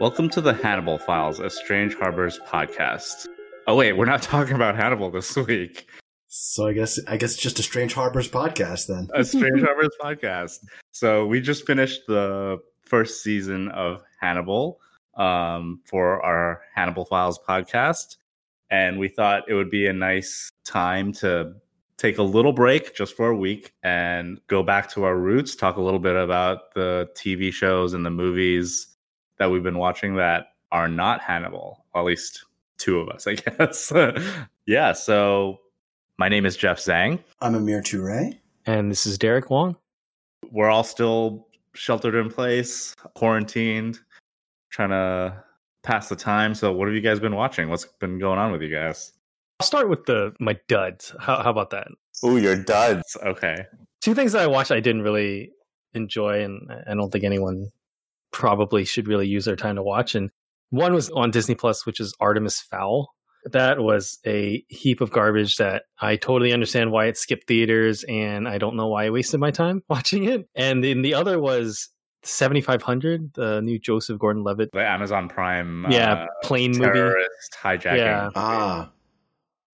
Welcome to the Hannibal Files, a Strange Harbors podcast. Oh wait, we're not talking about Hannibal this week. So I guess it's just a Strange Harbors podcast then. A Strange Harbors podcast. So we just finished the first season of Hannibal for our Hannibal Files podcast. And we thought it would be a nice time to take a little break just for a week and go back to our roots, talk a little bit about the TV shows and the movies that we've been watching that are not Hannibal, at least two of us, I guess. Yeah, so my name is Jeff Zhang. I'm Amir Toure. And this is Derek Wong. We're all still sheltered in place, quarantined, trying to pass the time. So what have you guys been watching? What's been going on with you guys? I'll start with my duds. How about that? Oh, your duds. Okay. Two things that I watched I didn't really enjoy, and I don't think anyone probably should really use their time to watch. And one was on Disney Plus, which is Artemis Fowl. That was a heap of garbage that I totally understand why it skipped theaters, and I don't know why I wasted my time watching it. And then the other was 7500, the new Joseph Gordon-Levitt, the Amazon Prime plane terrorist movie, hijacking. Yeah. Ah,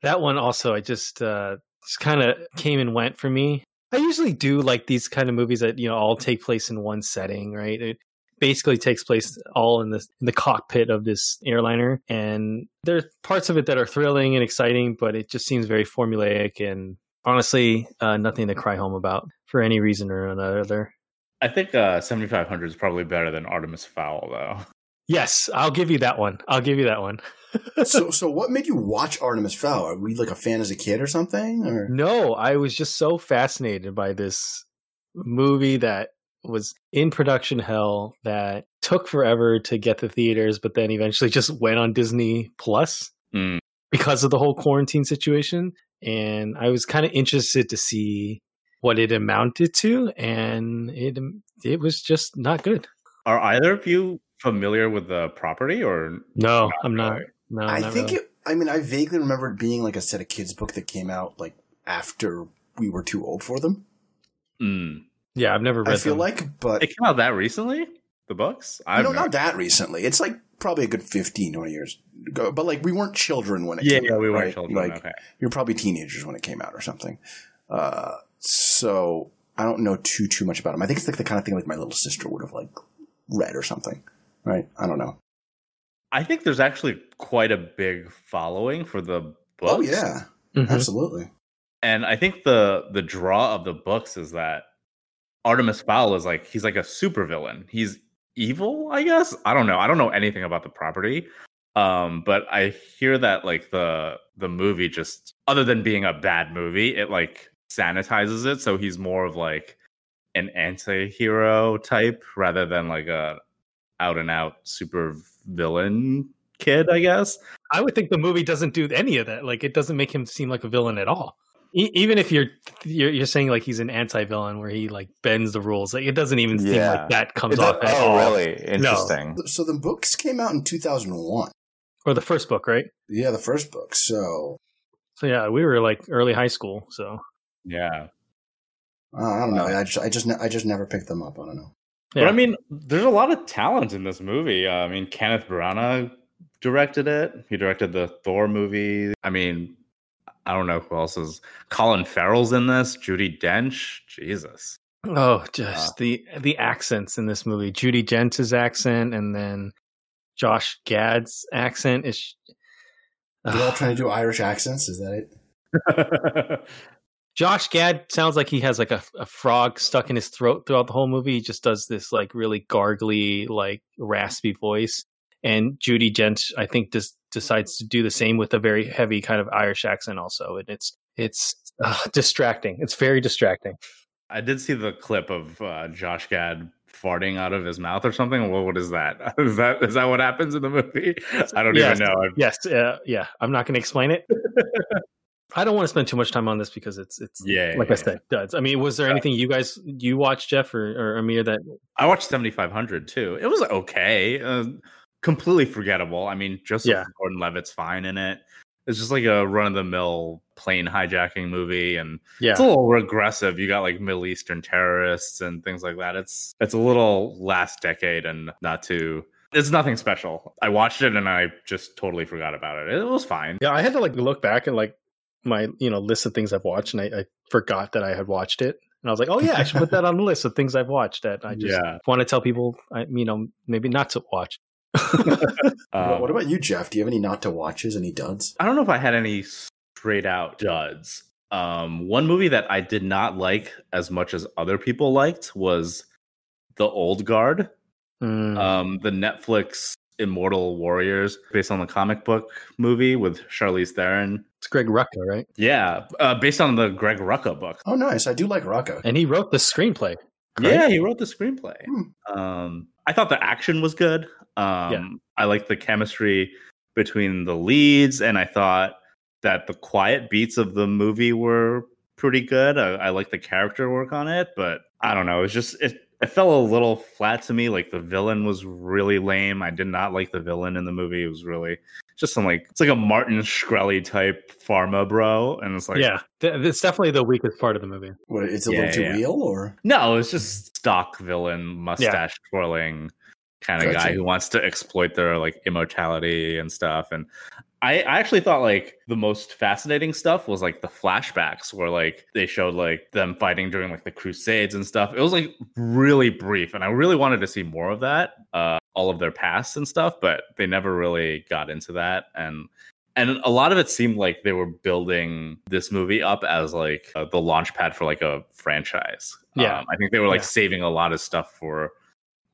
that one also I just kind of came and went for me. I usually do like these kind of movies that, you know, all take place in one setting, right? It basically takes place all in the cockpit of this airliner, and there are parts of it that are thrilling and exciting, but it just seems very formulaic and honestly nothing to cry home about for any reason or another. I think 7500 is probably better than Artemis Fowl, though. Yes, I'll give you that one. So what made you watch Artemis Fowl? Are we like a fan as a kid or something? Or? No, I was just so fascinated by this movie that was in production hell that took forever to get to theaters, but then eventually just went on Disney Plus because of the whole quarantine situation. And I was kind of interested to see what it amounted to, and it was just not good. Are either of you familiar with the property or no? I'm not. No, I think really. I vaguely remember it being like a set of kids' book that came out like after we were too old for them. Mm. Yeah, I've never read them. I feel like, but... It came out that recently? The books? Not that recently. It's like probably a good 15 or years ago. But like we weren't children when it came out. Yeah, we weren't children. Like, okay. You're probably teenagers when it came out or something. So I don't know too much about them. I think it's like the kind of thing like my little sister would have like read or something, right? I don't know. I think there's actually quite a big following for the books. Oh, yeah. Mm-hmm. Absolutely. And I think the draw of the books is that Artemis Fowl is like, he's like a supervillain. He's evil, I guess. I don't know. I don't know anything about the property. But I hear that like the movie just, other than being a bad movie, it like sanitizes it. So he's more of like an anti-hero type rather than like a out and out super villain kid, I guess. I would think the movie doesn't do any of that. Like it doesn't make him seem like a villain at all. Even if you're saying like he's an anti-villain where he like bends the rules, like it doesn't even seem like that comes off at all. Oh, really? Interesting. No. So the books came out in 2001. Or the first book, right? Yeah, the first book. So yeah, we were like early high school. So yeah, I don't know. I just never picked them up. I don't know. Yeah. But I mean, there's a lot of talent in this movie. I mean, Kenneth Branagh directed it. He directed the Thor movie. I mean, I don't know who else is. Colin Farrell's in this. Judy Dench. Jesus. Oh, just the accents in this movie. Judy Dench's accent, and then Josh Gad's accent is. They're all trying to do Irish accents. Is that it? Josh Gad sounds like he has like a frog stuck in his throat throughout the whole movie. He just does this like really gargly, like raspy voice. And Judy Dench, I think, just decides to do the same with a very heavy kind of Irish accent also. And it's distracting. It's very distracting. I did see the clip of Josh Gad farting out of his mouth or something. Well, what is that? Is that what happens in the movie? I don't even know. I'm not going to explain it. I don't want to spend too much time on this because it's like I said, duds. I mean, was there anything you watched, Jeff or Amir? That I watched 7500 too. It was okay, completely forgettable. I mean, Joseph Gordon-Levitt's fine in it. It's just like a run of the mill plane hijacking movie, and it's a little regressive. You got like Middle Eastern terrorists and things like that. It's a little last decade and not too. It's nothing special. I watched it and I just totally forgot about it. It was fine. Yeah, I had to like look back and like. My list of things I've watched, and I forgot that I had watched it, and I was like, oh yeah, I should put that on the list of things I've watched that I just want to tell people maybe not to watch. What about you, Jeff? Do you have any not to watches, any duds? I don't know if I had any straight out duds. One movie that I did not like as much as other people liked was The Old Guard, the Netflix Immortal Warriors based on the comic book movie with Charlize Theron. It's Greg Rucka, right? Yeah, based on the Greg Rucka book. Oh, nice. I do like Rucka. And he wrote the screenplay. Great. Yeah, he wrote the screenplay. I thought the action was good. I liked the chemistry between the leads, and I thought that the quiet beats of the movie were pretty good. I liked the character work on it, but I don't know. It was just... It fell a little flat to me. Like the villain was really lame. I did not like the villain in the movie. It was really just it's like a Martin Shkreli type pharma bro. And it's like, it's definitely the weakest part of the movie. What, it's a little too real or? No, it's just stock villain, mustache twirling kind of guy who wants to exploit their like immortality and stuff. And I actually thought like the most fascinating stuff was like the flashbacks where like they showed like them fighting during like the Crusades and stuff. It was like really brief, and I really wanted to see more of that, all of their past and stuff, but they never really got into that. And a lot of it seemed like they were building this movie up as like the launch pad for like a franchise. I think they were like saving a lot of stuff for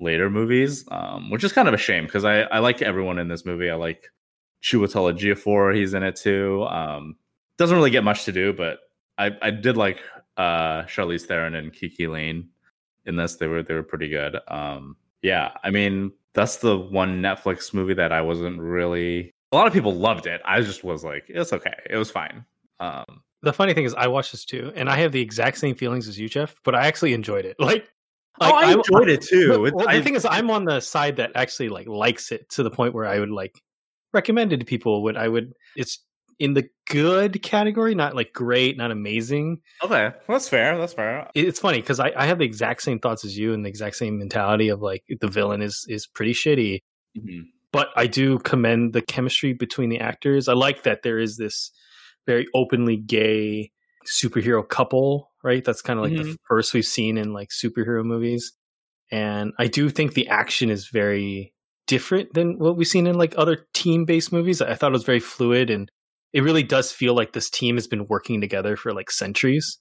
later movies, which is kind of a shame because I like everyone in this movie. I like Chiwetel Ejiofor, he's in it too. Doesn't really get much to do, but I did like Charlize Theron and Kiki Lane in this. They were pretty good. I mean, that's the one Netflix movie that I wasn't really. A lot of people loved it. I just was like, it's okay. It was fine. The funny thing is, I watched this too, and I have the exact same feelings as you, Jeff. But I actually enjoyed it. I enjoyed it too. The thing is, I'm on the side that actually like likes it to the point where I would like. Recommended to people it's in the good category, not like great, not amazing. Okay, that's fair. It's funny because I have the exact same thoughts as you and the exact same mentality of like the villain is pretty shitty, but I do commend the chemistry between the actors. I like that there is this very openly gay superhero couple, right? That's kind of like the first we've seen in like superhero movies, and I do think the action is very different than what we've seen in like other team-based movies. I thought it was very fluid, and it really does feel like this team has been working together for like centuries,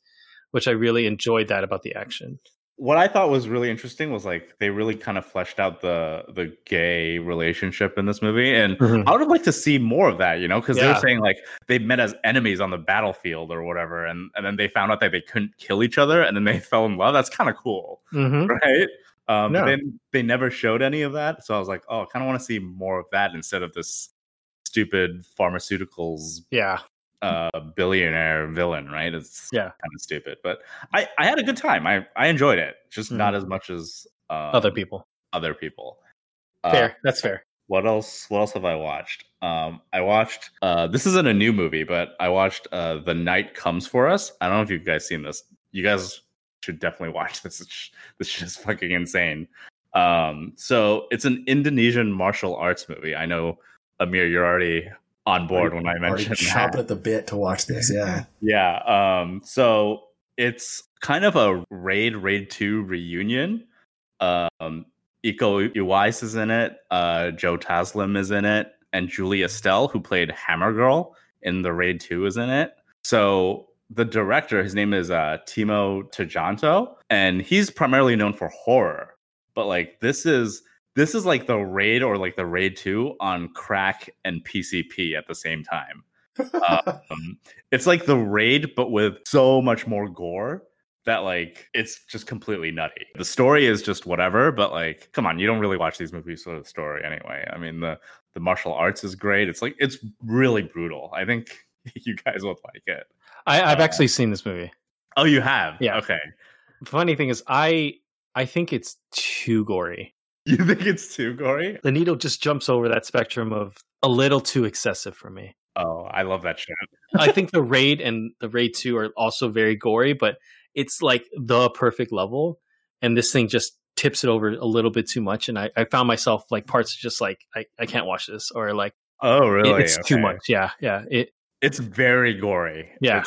which I really enjoyed that about the action. What I thought was really interesting was like they really kind of fleshed out the gay relationship in this movie, and I would have liked to see more of that, because they were saying like they met as enemies on the battlefield or whatever, and then they found out that they couldn't kill each other, and then they fell in love. That's kind of cool, right? No. They never showed any of that. So I was like, oh, I kind of want to see more of that instead of this stupid pharmaceuticals billionaire villain, right? It's kind of stupid. But I had a good time. I enjoyed it. Just not as much as other people. Fair. That's fair. What else have I watched? I watched this isn't a new movie, but I watched The Night Comes for Us. I don't know if you guys seen this. You guys should definitely watch this. This shit is fucking insane. So it's an Indonesian martial arts movie. I know, Amir, you're already on board when I mentioned that. Chopping at the bit to watch this. Yeah. So it's kind of a Raid 2 reunion. Iko Uwais is in it. Joe Taslim is in it, and Julie Estelle, who played Hammer Girl in the Raid 2, is in it. So. The director, his name is Timo Tajanto, and he's primarily known for horror. But like this is like the Raid or like the Raid 2 on crack and PCP at the same time. It's like the Raid, but with so much more gore that like it's just completely nutty. The story is just whatever, but like, come on, you don't really watch these movies for the story anyway. I mean, the martial arts is great. It's really brutal. I think you guys will like it. I've actually seen this movie. Oh, you have? Yeah. Okay. Funny thing is, I think it's too gory. You think it's too gory? The needle just jumps over that spectrum of a little too excessive for me. Oh, I love that shit. I think The Raid and The Raid 2 are also very gory, but it's like the perfect level. And this thing just tips it over a little bit too much. And I found myself like parts just like, I can't watch this, or like, oh, really? It's too much. Yeah. Yeah. It's very gory. Yeah.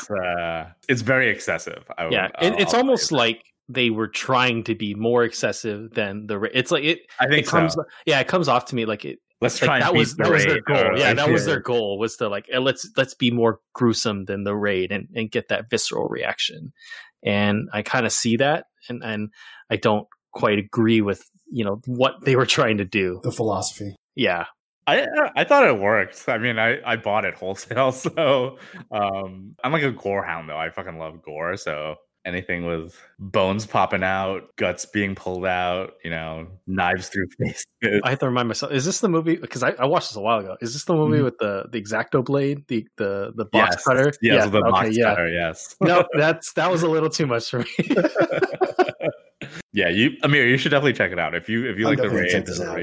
It's very excessive. It's almost like they were trying to be more excessive than the Raid. It's like it. I think it comes. So. Yeah, it comes off to me like it. Let's like try. And that was their goal. Yeah, that was their goal, was to like let's be more gruesome than the Raid and get that visceral reaction. And I kind of see that, and I don't quite agree with what they were trying to do. The philosophy. Yeah. I thought it worked. I mean, I bought it wholesale, so I'm like a gore hound though. I fucking love gore, so. Anything with bones popping out, guts being pulled out, knives through faces. I have to remind myself: is this the movie? Because I watched this a while ago. Is this the movie with the X-Acto blade, the box cutter? Yes, the box cutter. Yes. No, that was a little too much for me. Yeah, Amir, you should definitely check it out if you like the Raid.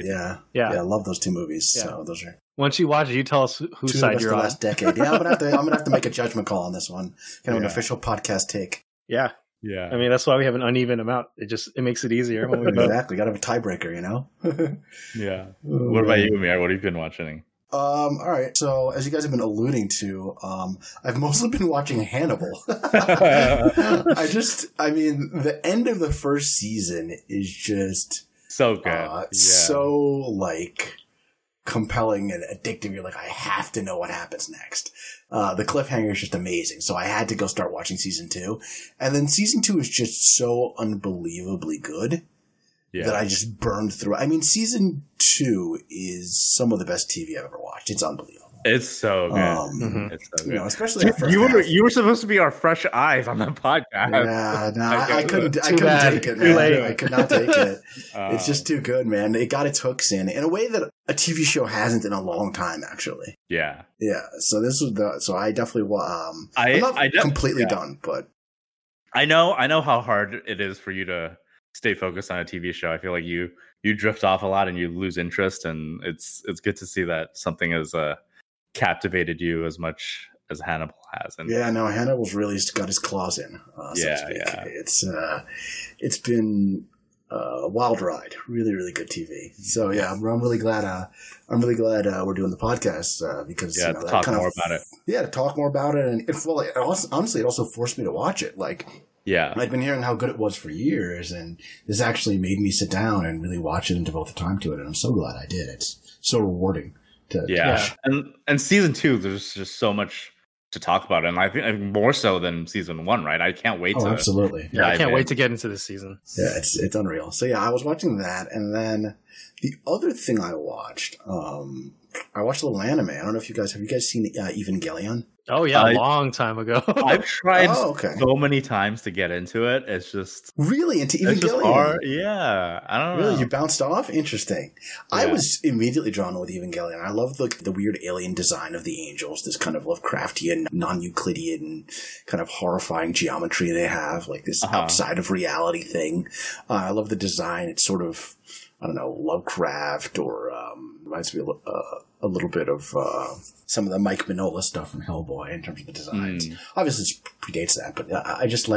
Yeah, I love those two movies. Yeah. So those are. Once you watch it, you tell us whose side you're on. Last decade. Yeah, I'm gonna have to make a judgment call on this one. Kind of an official podcast take. Yeah. Yeah. I mean, that's why we have an uneven amount. It makes it easier. When we exactly. Got to have a tiebreaker, Yeah. What about you, Amir? What have you been watching? All right. So as you guys have been alluding to, I've mostly been watching Hannibal. The end of the first season is just so good. So compelling and addictive. You're like, I have to know what happens next. The cliffhanger is just amazing. So I had to go start watching season 2. And then season 2 is just so unbelievably good that I just burned through. I mean, season 2 is some of the best TV I've ever watched. It's unbelievable. It's so good. It's so good. Especially you were supposed to be our fresh eyes on the podcast. Yeah, I couldn't take it, man. I could not take it. It's just too good, man. It got its hooks in a way that a TV show hasn't in a long time, actually. Yeah, yeah. So this was so I definitely I'm not completely done, but I know how hard it is for you to stay focused on a TV show. I feel like you drift off a lot and you lose interest, and it's good to see that something is captivated you as much as Hannibal has. And Hannibal's really got his claws in. It's been a wild ride. Really, really good TV. So yeah, I'm really glad we're doing the podcast because to talk more about it. Yeah, to talk more about it, and it also forced me to watch it. Like. Yeah, I'd been hearing how good it was for years, and this actually made me sit down and really watch it and devote the time to it. And I'm so glad I did. It's so rewarding. And season 2, there's just so much to talk about, and I think more so than season 1. Right? I can't wait. Absolutely. Yeah, I can't wait to get into this season. Yeah, it's unreal. So yeah, I was watching that, and then the other thing I watched, I watched a little anime. I don't know if you guys seen Evangelion? Oh yeah, a long time ago. I've tried so many times to get into it. It's just really into Evangelion. I don't know. Really, you bounced off? Interesting. Yeah. I was immediately drawn with Evangelion. I love the weird alien design of the angels. This kind of Lovecraftian, non-Euclidean, kind of horrifying geometry they have, like this outside of reality thing. I love the design. It's sort of Lovecraft, or reminds me a little bit of some of the Mike Mignola stuff from Hellboy in terms of the designs. Obviously, it predates that, but I just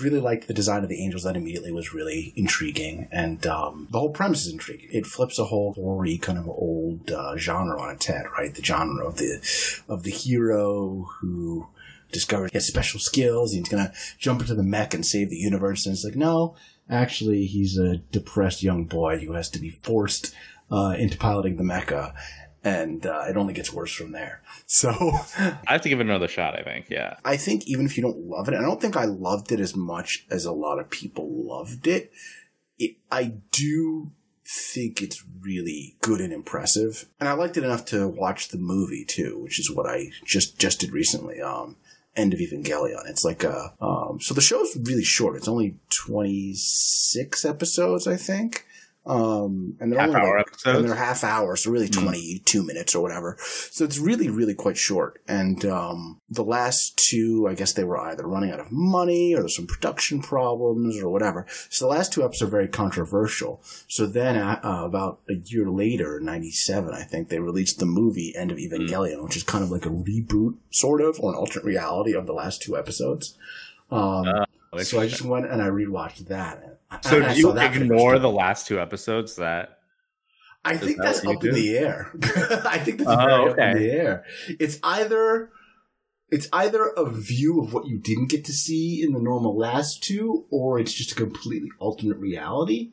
really liked the design of the angels. That immediately was really intriguing, and the whole premise is intriguing. It flips a whole gory kind of old genre on its head, right? The genre of the hero who discovers he has special skills, and he's going to jump into the mech and save the universe, and it's like, no, actually, he's a depressed young boy who has to be forced into piloting the mecha, and it only gets worse from there. So I have to give it another shot, I think. Yeah. I think even if you don't love it, I don't think I loved it as much as a lot of people loved it. I do think it's really good and impressive. And I liked it enough to watch the movie too, which is what I just did recently. End of Evangelion. It's like so the show's really short. It's only 26 episodes, I think. And they're half-hour episodes. And they're half hours, so really 22 minutes or whatever. So it's really, really quite short. And the last two, I guess they were either running out of money or there's some production problems or whatever. So the last two episodes are very controversial. So then about a year later, 97, I think, they released the movie End of Evangelion, which is kind of like a reboot, sort of, or an alternate reality of the last two episodes. So I just went and I rewatched that. So do you ignore the last two episodes? That I think that's up in the air. I think that's very up in the air. It's either a view of what you didn't get to see in the normal last two, or it's just a completely alternate reality.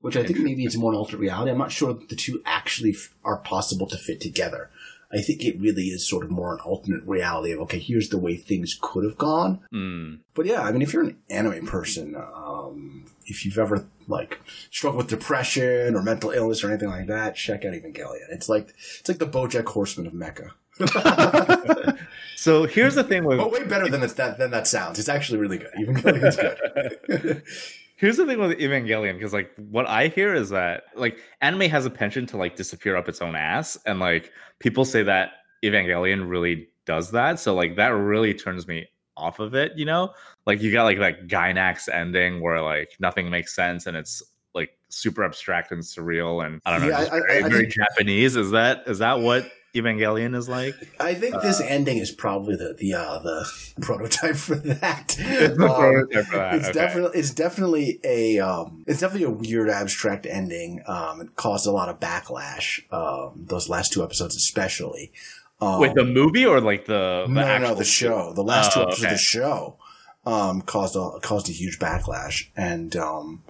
Which I think maybe it's more an alternate reality. I'm not sure that the two actually are possible to fit together. I think it really is sort of more an alternate reality of, okay, here's the way things could have gone. But yeah, I mean, if you're an anime person, if you've ever like struggled with depression or mental illness or anything like that, check out Evangelion. It's like the BoJack Horseman of Mecha. So here's the thing with, but way better than that sounds. It's actually really good. Evangelion's good. Here's the thing with Evangelion, because like what I hear is that like anime has a penchant to like disappear up its own ass, and like people say that Evangelion really does that. So like that really turns me off of it, you know? Like you got like that Gainax ending where like nothing makes sense and it's like super abstract and surreal, and I don't know, very Japanese. Is that what Evangelion is like? I think this ending is probably the prototype for that. It's definitely a weird abstract ending. It caused a lot of backlash. Those last two episodes especially. Wait, the movie or like the show? The last two episodes of the show caused a huge backlash. And do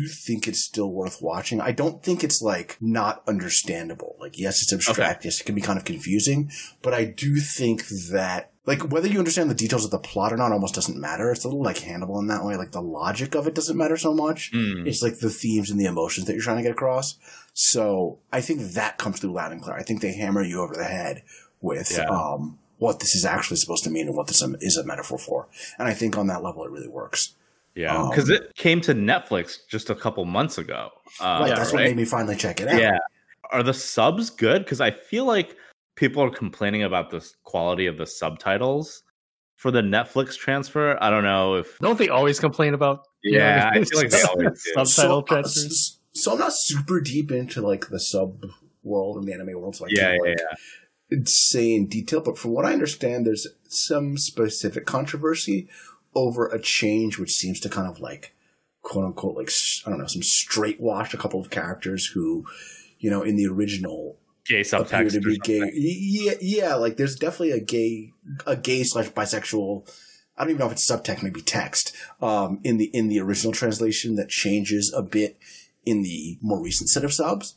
you think it's still worth watching? I don't think it's like not understandable. Like, yes, it's abstract. Okay. Yes, it can be kind of confusing, but I do think that like whether you understand the details of the plot or not almost doesn't matter. It's a little like Hannibal in that way. Like the logic of it doesn't matter so much. It's like the themes and the emotions that you're trying to get across. So I think that comes through loud and clear. I think they hammer you over the head with what this is actually supposed to mean and what this is a metaphor for. And I think on that level, it really works. Yeah, because it came to Netflix just a couple months ago. What made me finally check it out. Yeah. Are the subs good? Because I feel like people are complaining about the quality of the subtitles for the Netflix transfer. I don't know if... Don't they always complain about... Yeah, I feel like they always do. Subtitle transfers. So I'm not super deep into like the sub world and the anime world. So insane detail. But from what I understand, there's some specific controversy over a change which seems to kind of like, quote unquote, like, I don't know, some straight wash a couple of characters who, you know, in the original gay subtext, appear to be gay. Yeah, like there's definitely a gay / bisexual. I don't even know if it's subtext, maybe text. In the original translation that changes a bit in the more recent set of subs,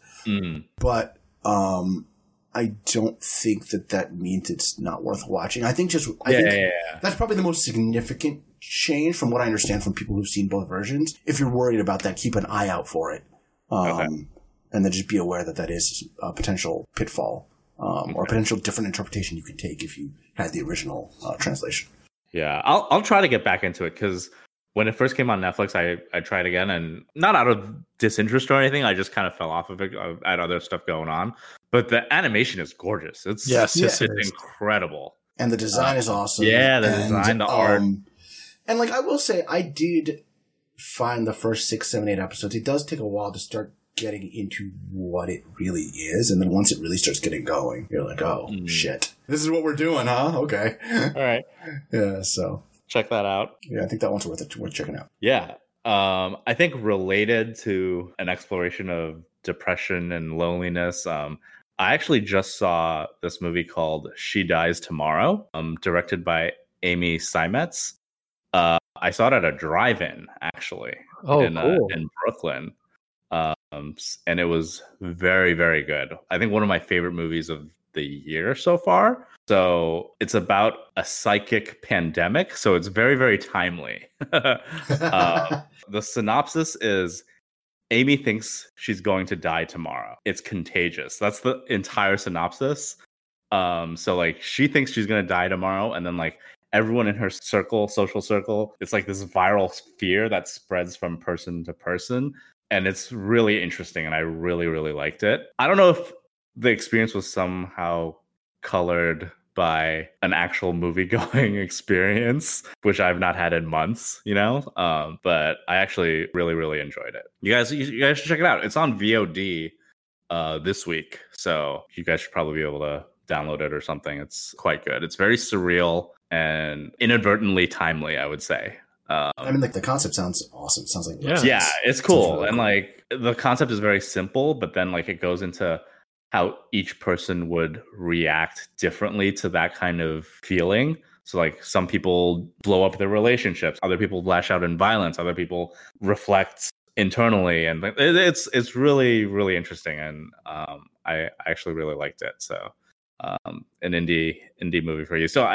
but I don't think that means it's not worth watching. I think that's probably the most significant change from what I understand from people who've seen both versions. If you're worried about that, keep an eye out for it. And then just be aware that is a potential pitfall or a potential different interpretation you could take if you had the original translation. Yeah, I'll try to get back into it because when it first came on Netflix, I tried again, and not out of disinterest or anything. I just kind of fell off of it. I had other stuff going on. But the animation is gorgeous. It's incredible. And the design is awesome. Yeah, the art. And like I will say, I did find the first 6, 7, 8 episodes. It does take a while to start getting into what it really is. And then once it really starts getting going, you're like, oh, shit. This is what we're doing, huh? Okay. All right. Yeah, so. Check that out. Yeah, I think that one's worth checking out. Yeah. I think related to an exploration of depression and loneliness, I actually just saw this movie called She Dies Tomorrow, directed by Amy Simetz. I saw it at a drive-in, actually, cool. In Brooklyn. And it was very, very good. I think one of my favorite movies of the year so far. So it's about a psychic pandemic. So it's very, very timely. The synopsis is Amy thinks she's going to die tomorrow. It's contagious. That's the entire synopsis. So like she thinks she's going to die tomorrow. And then like everyone in her social circle, it's like this viral fear that spreads from person to person. And it's really interesting, and I really, really liked it. I don't know if the experience was somehow colored by an actual movie-going experience, which I've not had in months, you know? But I actually really, really enjoyed it. You guys should check it out. It's on VOD this week, so you guys should probably be able to download it or something. It's quite good. It's very surreal and inadvertently timely, I would say. I mean, like, the concept sounds awesome. It sounds like yeah, it's cool. Really, and cool. Like the concept is very simple, but then like it goes into how each person would react differently to that kind of feeling. So like some people blow up their relationships, other people lash out in violence, other people reflect internally, and like, it's really, really interesting. And I actually really liked it. So an indie movie for you. So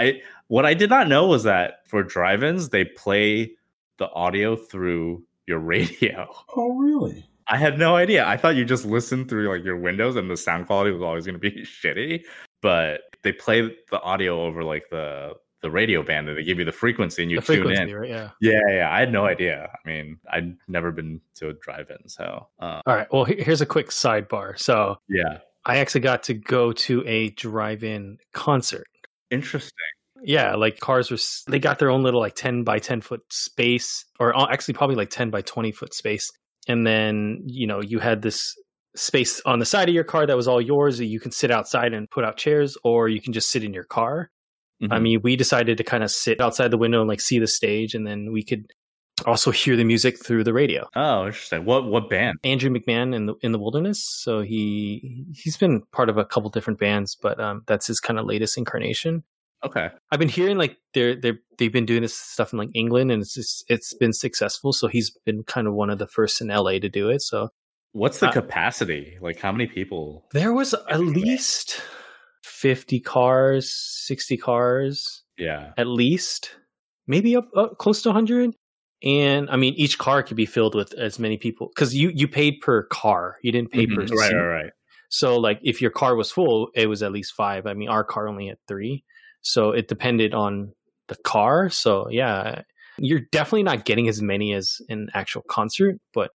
what I did not know was that for drive-ins, they play the audio through your radio. Oh, really? I had no idea. I thought you just listened through like your windows and the sound quality was always going to be shitty, but they play the audio over like the radio band, and they give you the frequency and you tune in. Right? Yeah. I had no idea. I mean, I'd never been to a drive-in. So, all right. Well, here's a quick sidebar. So yeah, I actually got to go to a drive-in concert. Interesting. Yeah, like cars they got their own little like 10 by 10 foot space, or actually probably like 10 by 20 foot space. And then, you know, you had this space on the side of your car that was all yours, that you can sit outside and put out chairs, or you can just sit in your car. Mm-hmm. I mean, we decided to kind of sit outside the window and like see the stage, and then we could also hear the music through the radio. Oh, interesting. What band? Andrew McMahon in the Wilderness. So he's been part of a couple different bands, but that's his kind of latest incarnation. Okay. I've been hearing like they've been doing this stuff in like England, and it's been successful. So he's been kind of one of the first in LA to do it. So what's the capacity? Like how many people? There was at least 50 cars, 60 cars. Yeah. At least maybe up close to 100. And I mean, each car could be filled with as many people, because you paid per car. You didn't pay per seat. Right. So like if your car was full, it was at least 5. I mean, our car only had 3. So it depended on the car. So yeah, you're definitely not getting as many as an actual concert, but it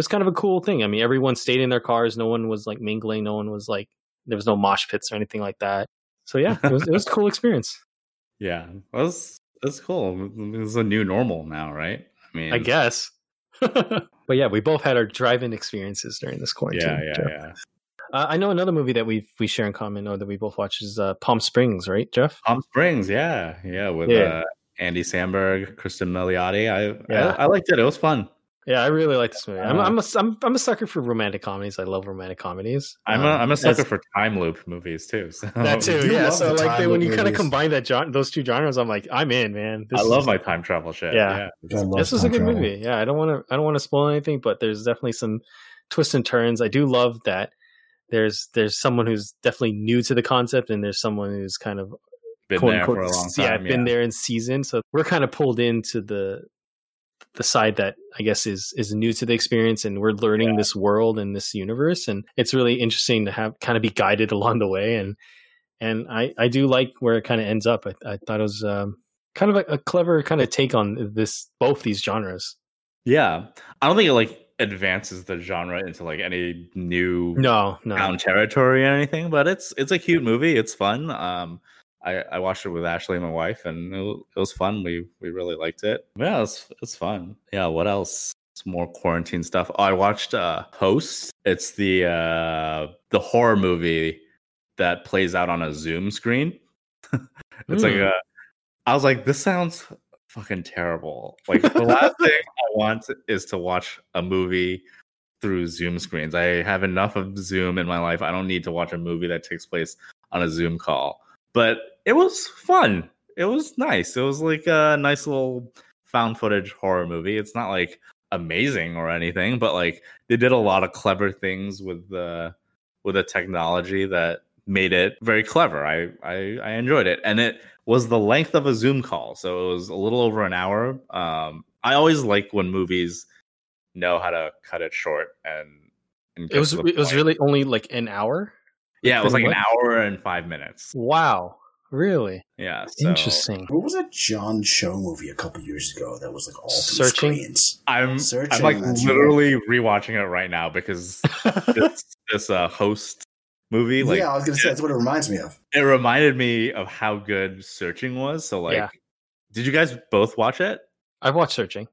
was kind of a cool thing. I mean, everyone stayed in their cars. No one was like mingling. No one was like, there was no mosh pits or anything like that. So yeah, it was a cool experience. Yeah, that's cool. It's a new normal now, right? I mean, I guess. But yeah, we both had our drive-in experiences during this quarantine. Yeah. I know another movie that we share in common, or that we both watch, is Palm Springs, right, Jeff? Palm Springs, yeah, with Andy Samberg, Kristen Milioti. I liked it. It was fun. Yeah, I really like this movie. I'm a sucker for romantic comedies. I love romantic comedies. I'm a sucker for time loop movies too. So. That too, yeah. So like when you kind of combine that those two genres, I'm like, I'm in, man. I love my time travel shit. Yeah. This is a good movie. Yeah, I don't want to spoil anything, but there's definitely some twists and turns. I do love that there's someone who's definitely new to the concept, and there's someone who's kind of been there for a long time. Yeah, been there in season. So we're kind of pulled into the side that I guess is new to the experience, and we're learning this world and this universe, and it's really interesting to have kind of be guided along the way. And I do like where it kind of ends up. I thought it was kind of a clever kind of take on both these genres. Yeah, I don't think it like advances the genre into like any new town territory or anything, but it's a cute movie. It's fun. I watched it with Ashley, my wife, and it was fun. We really liked it. Yeah, it's fun. Yeah, what else? It's more quarantine stuff. Oh, I watched Host. It's the horror movie that plays out on a Zoom screen. It's like I was like, this sounds fucking terrible. Like the last thing I want is to watch a movie through Zoom screens. I have enough of Zoom in my life. I don't need to watch a movie that takes place on a Zoom call. But it was fun. It was nice. It was like a nice little found footage horror movie. It's not like amazing or anything, but like they did a lot of clever things with the technology that made it very clever. I enjoyed it, and it was the length of a Zoom call, so it was a little over an hour. I always like when movies know how to cut it short, and it was really only like an hour. Yeah, it was like an hour and 5 minutes. Wow. Really? Yeah. So. Interesting. What was that John Cho movie a couple years ago that was like all Searching? Screens? I'm like literally rewatching it right now because this host movie. Like, yeah, I was going to say that's what it reminds me of. It reminded me of how good Searching was. So like, yeah. Did you guys both watch it? I've watched Searching.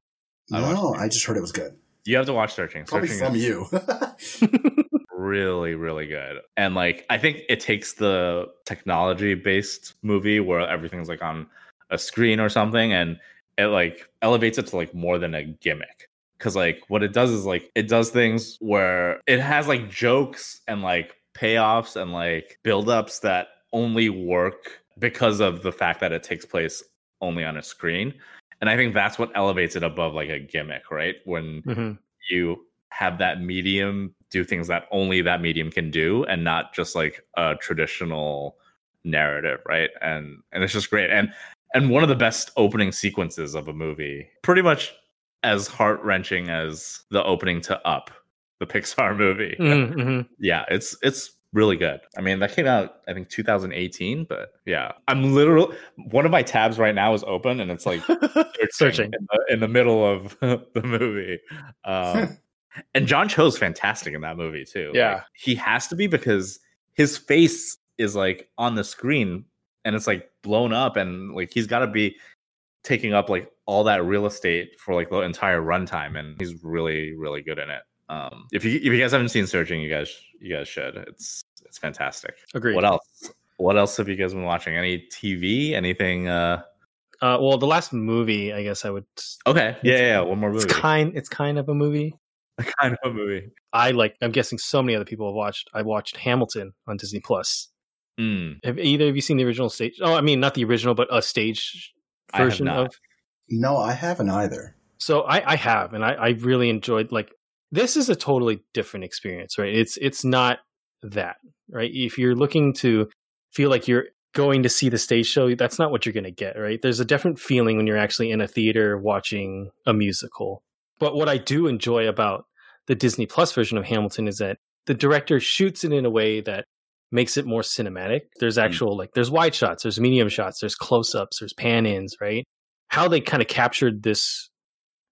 I just heard it was good. You have to watch Searching. Probably Searching from you. Really, really good. And like, I think it takes the technology based movie where everything's like on a screen or something, and it like elevates it to like more than a gimmick. Cause like what it does is like, it does things where it has like jokes and like payoffs and like buildups that only work because of the fact that it takes place only on a screen. And I think that's what elevates it above like a gimmick, right? When you have that medium do things that only that medium can do, and not just like a traditional narrative, right? And it's just great. And one of the best opening sequences of a movie, pretty much as heart-wrenching as the opening to Up, the Pixar movie. Mm-hmm. Yeah, it's really good. I mean, that came out, I think, 2018, but yeah. I'm literally... One of my tabs right now is open, and it's like searching in the middle of the movie. And John Cho's fantastic in that movie, too. Yeah. Like, he has to be, because his face is like on the screen and it's like blown up, and like he's got to be taking up like all that real estate for like the entire runtime, and he's really, really good in it. If you guys haven't seen Searching, you guys should. It's fantastic. Agreed. What else have you guys been watching? Any TV? Anything? Well, the last movie, I guess I would. Okay. Yeah. One more movie. It's kind of a movie. Kind of a movie. I'm guessing so many other people have watched. I watched Hamilton on Disney Plus. Mm. Have either of you seen the original stage? Oh, I mean, not the original, but a stage version of. No, I haven't either. So I have, and I really enjoyed. Like, this is a totally different experience, right? It's not that, right? If you're looking to feel like you're going to see the stage show, that's not what you're going to get, right? There's a different feeling when you're actually in a theater watching a musical. But what I do enjoy about the Disney Plus version of Hamilton is that the director shoots it in a way that makes it more cinematic. There's actual, like, there's wide shots, there's medium shots, there's close-ups, there's pan-ins, right? How they kind of captured this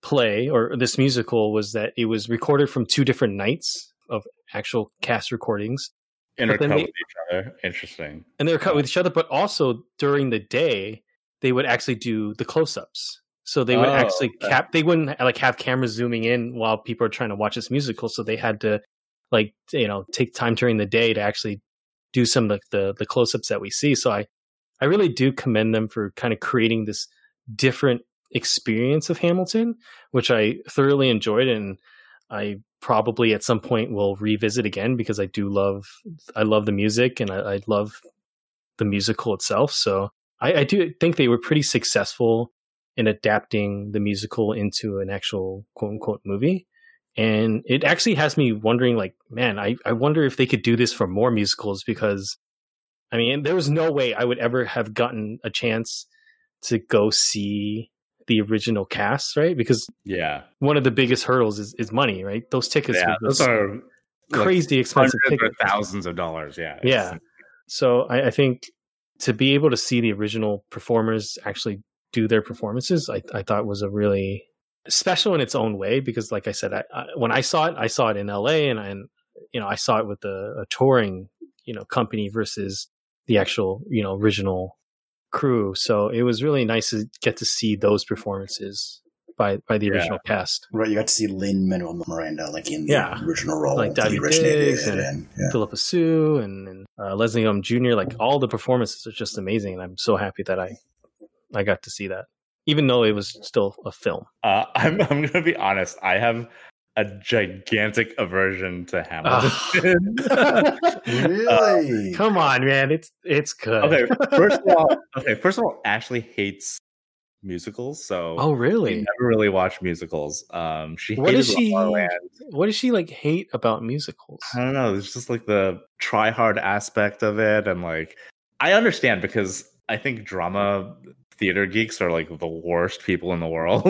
play or this musical was that it was recorded from two different nights of actual cast recordings. And they're cut with each other. Interesting. And they're cut with each other, but also during the day, they would actually do the close-ups. So they would actually they wouldn't like have cameras zooming in while people are trying to watch this musical. So they had to, like, you know, take time during the day to actually do some of the close-ups that we see. So I really do commend them for kind of creating this different experience of Hamilton, which I thoroughly enjoyed, and I probably at some point will revisit again because I love the music, and I love the musical itself. So I do think they were pretty successful in adapting the musical into an actual quote-unquote movie. And it actually has me wondering, like, man, I wonder if they could do this for more musicals, because, I mean, there was no way I would ever have gotten a chance to go see the original cast, right? Because one of the biggest hurdles is money, right? Those tickets are crazy, like, expensive tickets. Thousands of dollars, yeah. Yeah. So I think to be able to see the original performers actually do their performances, I thought was a really special in its own way, because like I said, when I saw it in LA, and you know, I saw it with a touring, you know, company versus the actual, you know, original crew. So it was really nice to get to see those performances by the original cast. Right, you got to see Lin-Manuel Miranda like in the original role, like Davy Diggs and Philippa Soo and Leslie Ullman Jr. Like, all the performances are just amazing, and I'm so happy that I got to see that, even though it was still a film. I'm going to be honest. I have a gigantic aversion to Hamilton. Really? Come on, man. It's good. Okay, first of all, Ashley hates musicals. So, oh, really? I never really watched musicals. What does she like hate about musicals? I don't know. It's just like the try hard aspect of it, and like, I understand, because I think drama theater geeks are like the worst people in the world.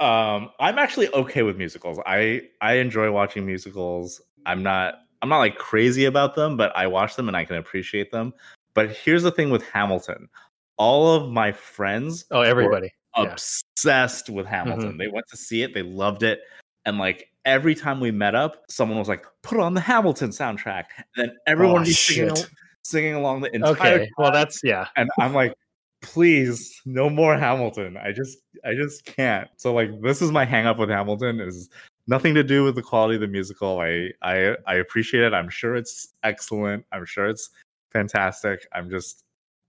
I'm actually okay with musicals. I enjoy watching musicals. I'm not like crazy about them, but I watch them and I can appreciate them. But here's the thing with Hamilton. All of my friends were obsessed with Hamilton. Mm-hmm. They went to see it. They loved it. And like every time we met up, someone was like, put on the Hamilton soundtrack. And then everyone was singing along the entire time. Well, that's, yeah. And I'm like, please, no more Hamilton. I just can't. So like, this is my hang up with Hamilton, is nothing to do with the quality of the musical. I appreciate it. I'm sure it's excellent. I'm sure it's fantastic.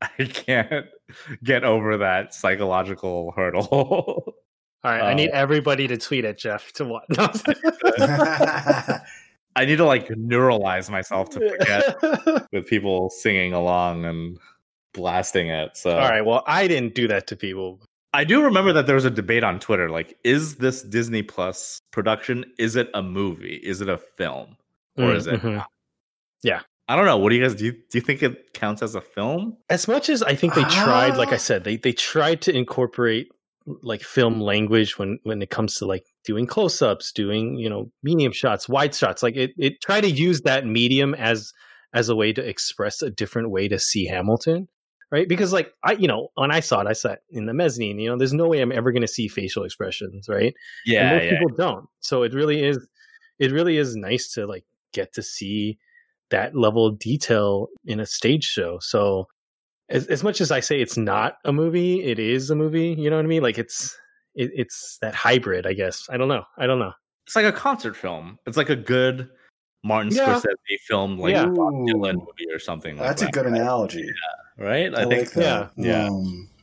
I can't get over that psychological hurdle. All right. I need everybody to tweet at Jeff to watch. I need to like neuralize myself to forget with people singing along and blasting it. So, all right. Well, I didn't do that to people. I do remember that there was a debate on Twitter. Like, is this Disney Plus production? Is it a movie? Is it a film? Or is it not? Yeah. I don't know. What do you guys do? Do you think it counts as a film? As much as I think they tried, like I said, they tried to incorporate like film language when it comes to like doing close-ups, doing, you know, medium shots, wide shots. Like it tried to use that medium as a way to express a different way to see Hamilton, right? Because like when I saw it, I sat in the mezzanine. You know, there's no way I'm ever going to see facial expressions, right? Yeah, and most people don't. So it really is nice to like get to see that level of detail in a stage show. So as much as I say it's not a movie, it is a movie. You know what I mean? Like it's that hybrid, I guess. I don't know. It's like a concert film. It's like a good Martin Scorsese film, like Bob Dylan movie or something. That's a good analogy. Yeah. Right? I think that. Yeah.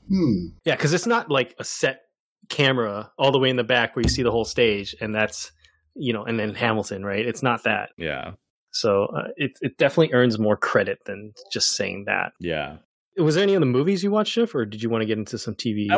Yeah, because it's not like a set camera all the way in the back where you see the whole stage, and that's, you know, and then Hamilton, right? It's not that. Yeah. So it definitely earns more credit than just saying that. Yeah. Was there any of the movies you watched, Jeff, or did you want to get into some TV? I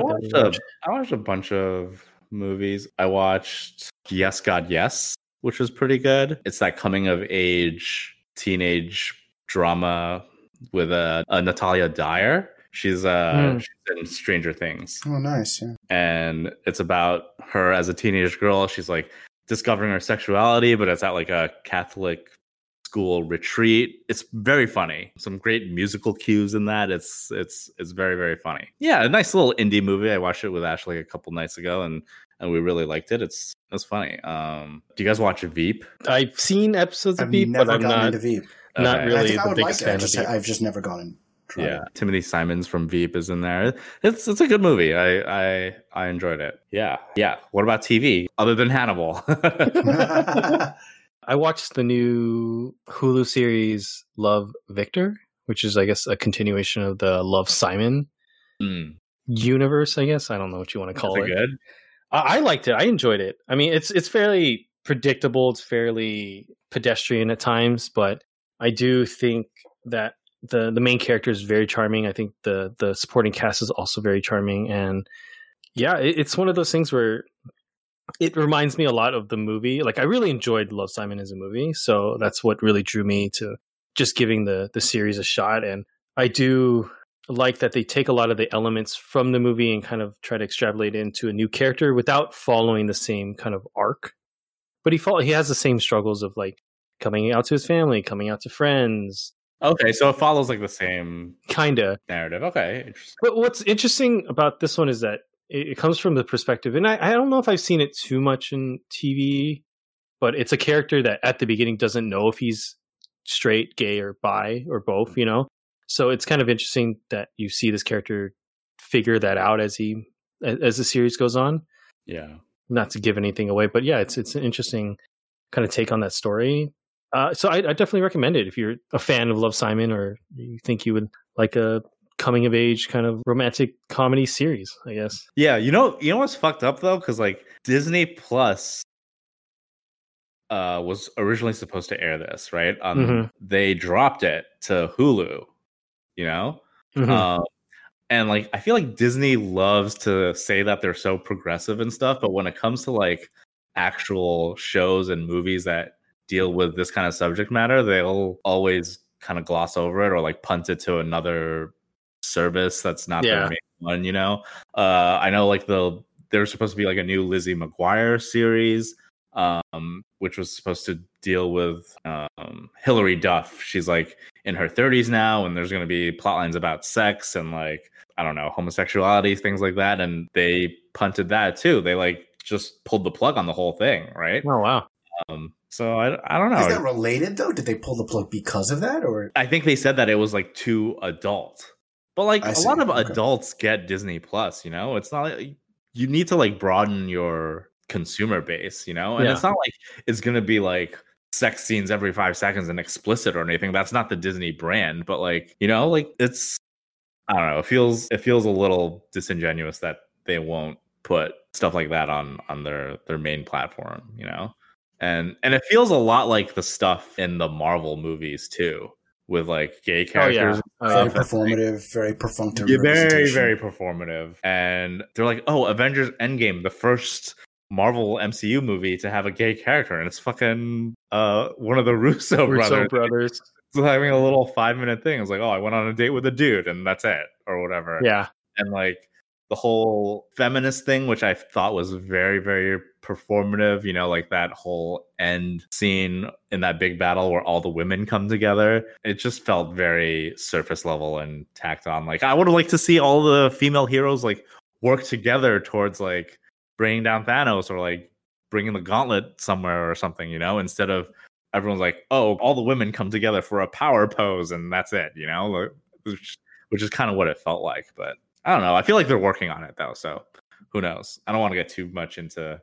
watched a bunch of movies. I watched Yes, God, Yes, which was pretty good. It's that coming of age teenage drama with a Natalia Dyer. She's in Stranger Things. Oh, nice. Yeah. And it's about her as a teenage girl. She's like discovering her sexuality, but it's at like a Catholic school retreat. It's very funny. Some great musical cues in that. It's very, very funny. Yeah, a nice little indie movie. I watched it with Ashley a couple nights ago, and we really liked it. It's funny. Do you guys watch Veep? I've seen episodes of Veep, but I'm not into Veep. Not really the biggest fan of Veep. I've just never gone and tried it. Timothy Simons from Veep is in there. It's a good movie. I enjoyed it. Yeah. Yeah. What about TV other than Hannibal? I watched the new Hulu series Love, Victor, which is, I guess, a continuation of the Love, Simon universe, I guess. I don't know what you want to call it. Good? I liked it. I enjoyed it. I mean, it's fairly predictable. It's fairly pedestrian at times, but I do think that the main character is very charming. I think the supporting cast is also very charming. And yeah, it's one of those things where it reminds me a lot of the movie. Like, I really enjoyed Love, Simon as a movie. So that's what really drew me to just giving the series a shot. And I do like that they take a lot of the elements from the movie and kind of try to extrapolate into a new character without following the same kind of arc. But he has the same struggles of like coming out to his family, coming out to friends. Okay, so it follows like the same kind of narrative. Okay, interesting. But what's interesting about this one is that it comes from the perspective, and I don't know if I've seen it too much in TV, but it's a character that at the beginning doesn't know if he's straight, gay, or bi, or both, you know? So it's kind of interesting that you see this character figure that out as the series goes on. Yeah. Not to give anything away, but yeah, it's an interesting kind of take on that story. So I definitely recommend it if you're a fan of Love, Simon, or you think you would like a coming of age kind of romantic comedy series, I guess. Yeah, you know what's fucked up though, because like Disney Plus was originally supposed to air this, right? They dropped it to Hulu, you know, and like I feel like Disney loves to say that they're so progressive and stuff, but when it comes to like actual shows and movies that deal with this kind of subject matter, they'll always kind of gloss over it or like punt it to another service that's not their main one, you know. I know like there's supposed to be like a new Lizzie McGuire series which was supposed to deal with Hillary Duff. She's like in her 30s now, and there's going to be plot lines about sex and like, I don't know, homosexuality, things like that. And they punted that too. They like just pulled the plug on the whole thing, right? Oh, wow. So I don't know. Is that related though? Did they pull the plug because of that, or? I think they said that it was like too adult. But like lot of adults get Disney Plus, you know? It's not like, you need to like broaden your consumer base, you know? And it's not like it's going to be like sex scenes every 5 seconds and explicit or anything. That's not the Disney brand, but like, you know, like it's, I don't know. It feels a little disingenuous that they won't put stuff like that on their main platform, you know? And it feels a lot like the stuff in the Marvel movies too, with like gay characters. Oh, yeah. Very performative, very perfunctory. Yeah, very, very performative. And they're like, oh, Avengers Endgame, the first Marvel MCU movie to have a gay character, and it's fucking one of the Russo brothers. So having a little 5-minute thing. It's like, oh, I went on a date with a dude, and that's it, or whatever. Yeah. And like the whole feminist thing, which I thought was very, very performative, you know, like that whole end scene in that big battle where all the women come together. It just felt very surface level and tacked on. Like, I would have liked to see all the female heroes like work together towards like bringing down Thanos, or like bringing the gauntlet somewhere or something, you know, instead of everyone's like, oh, all the women come together for a power pose and that's it, you know, like, which is kind of what it felt like. But I don't know. I feel like they're working on it though, so who knows? I don't want to get too much into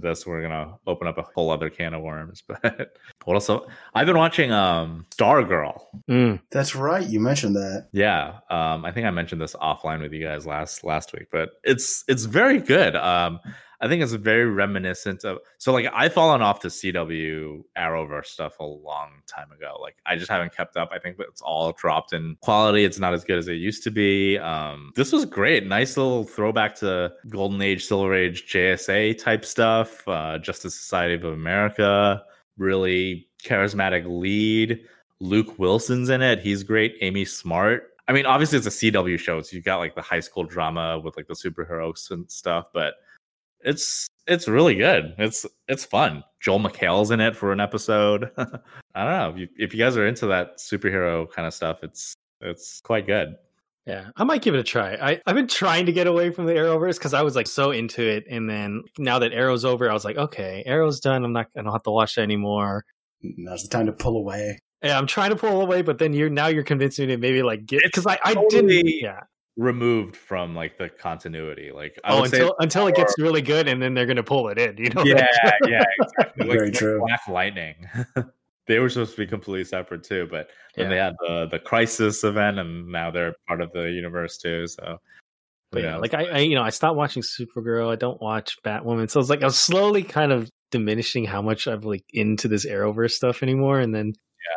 this. We're gonna open up a whole other can of worms. But what else? I've been watching Stargirl. Mm. That's right. You mentioned that. Yeah. I think I mentioned this offline with you guys last week, but it's very good. I think it's very reminiscent of, so like I've fallen off the CW Arrowverse stuff a long time ago. Like I just haven't kept up. I think it's all dropped in quality. It's not as good as it used to be. This was great. Nice little throwback to Golden Age, Silver Age, JSA type stuff. Justice Society of America. Really charismatic lead. Luke Wilson's in it. He's great. Amy Smart. I mean, obviously it's a CW show, so you've got like the high school drama with like the superheroes and stuff, but it's really good. It's fun. Joel McHale's in it for an episode. I don't know if you guys are into that superhero kind of stuff. It's quite good. Yeah, I might give it a try. I've been trying to get away from the Arrowverse because I was like so into it, and then now that Arrow's over, I was like, okay, Arrow's done. I don't have to watch it anymore. Now's the time to pull away. Yeah, I'm trying to pull away, but then you're convincing me to maybe like get, because I didn't. Yeah. Removed from like the continuity, like until it gets really good, and then they're gonna pull it in, you know? Yeah, yeah, exactly. Like, very true. Black Lightning, they were supposed to be completely separate too, but then they had the Crisis event, and now they're part of the universe too. So, but yeah, like I you know, I stopped watching Supergirl. I don't watch Batwoman, so it's like I was slowly kind of diminishing how much I'm like into this Arrowverse stuff anymore. And then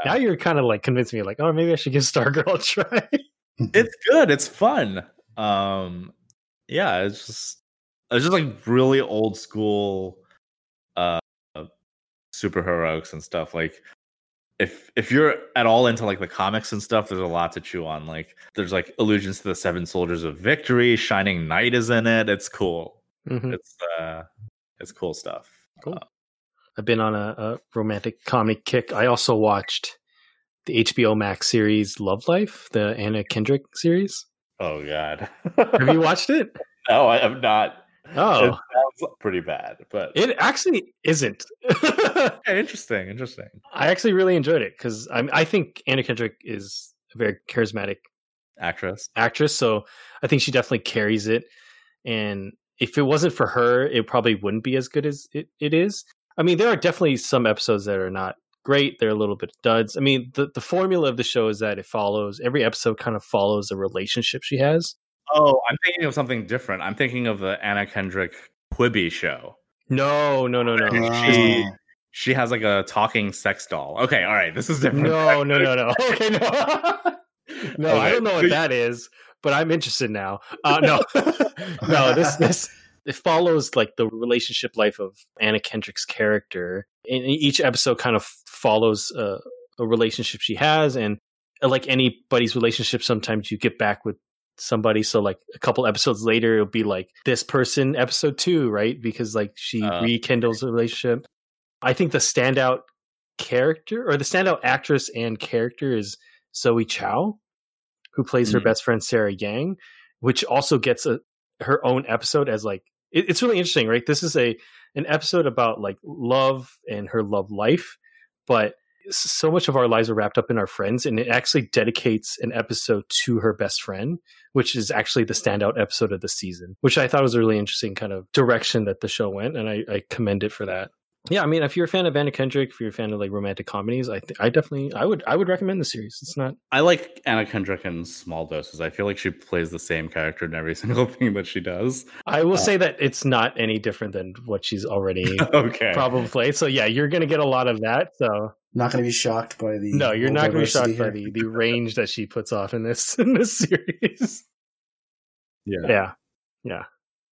now you're kind of like convincing me, like, oh, maybe I should give Stargirl a try. It's good. It's fun. Yeah, it's just like really old school superheroics and stuff. Like if you're at all into like the comics and stuff, there's a lot to chew on. Like there's like allusions to the Seven Soldiers of Victory. Shining Knight is in it. It's cool. Mm-hmm. It's cool stuff. Cool. I've been on a romantic comedy kick. I also watched the HBO Max series Love Life, the Anna Kendrick series. Oh, God. Have you watched it? No, I have not. Oh. It sounds pretty bad, but it actually isn't. Interesting. I actually really enjoyed it because I think Anna Kendrick is a very charismatic actress. So I think she definitely carries it. And if it wasn't for her, it probably wouldn't be as good as it is. I mean, there are definitely some episodes that are not great. They're a little bit duds. I mean, the formula of the show is that it follows, every episode kind of follows a relationship she has. Oh, I'm thinking of something different. I'm thinking of the Anna Kendrick Quibi show. No. She has like a talking sex doll. Okay, all right, this is different. No. Okay, no. No, okay. I don't know what that is, but I'm interested now. No, this. It follows like the relationship life of Anna Kendrick's character, and each episode kind of follows a relationship she has. And like anybody's relationship, sometimes you get back with somebody. So like a couple episodes later, it'll be like this person, episode 2, right? Because like she rekindles a relationship. I think the standout character or the standout actress and character is Zoe Chow, who plays her best friend, Sarah Yang, which also gets her own episode as like, it's really interesting, right? This is an episode about like love and her love life, but so much of our lives are wrapped up in our friends, and it actually dedicates an episode to her best friend, which is actually the standout episode of the season, which I thought was a really interesting kind of direction that the show went. And I commend it for that. Yeah. I mean, if you're a fan of Anna Kendrick, if you're a fan of like romantic comedies, I would recommend the series. It's not, I like Anna Kendrick in small doses. I feel like she plays the same character in every single thing that she does. I will say that it's not any different than what she's already probably played. So yeah, you're going to get a lot of that. So not going to be shocked by the no. You're not going to be shocked by the range that she puts off in this series. Yeah.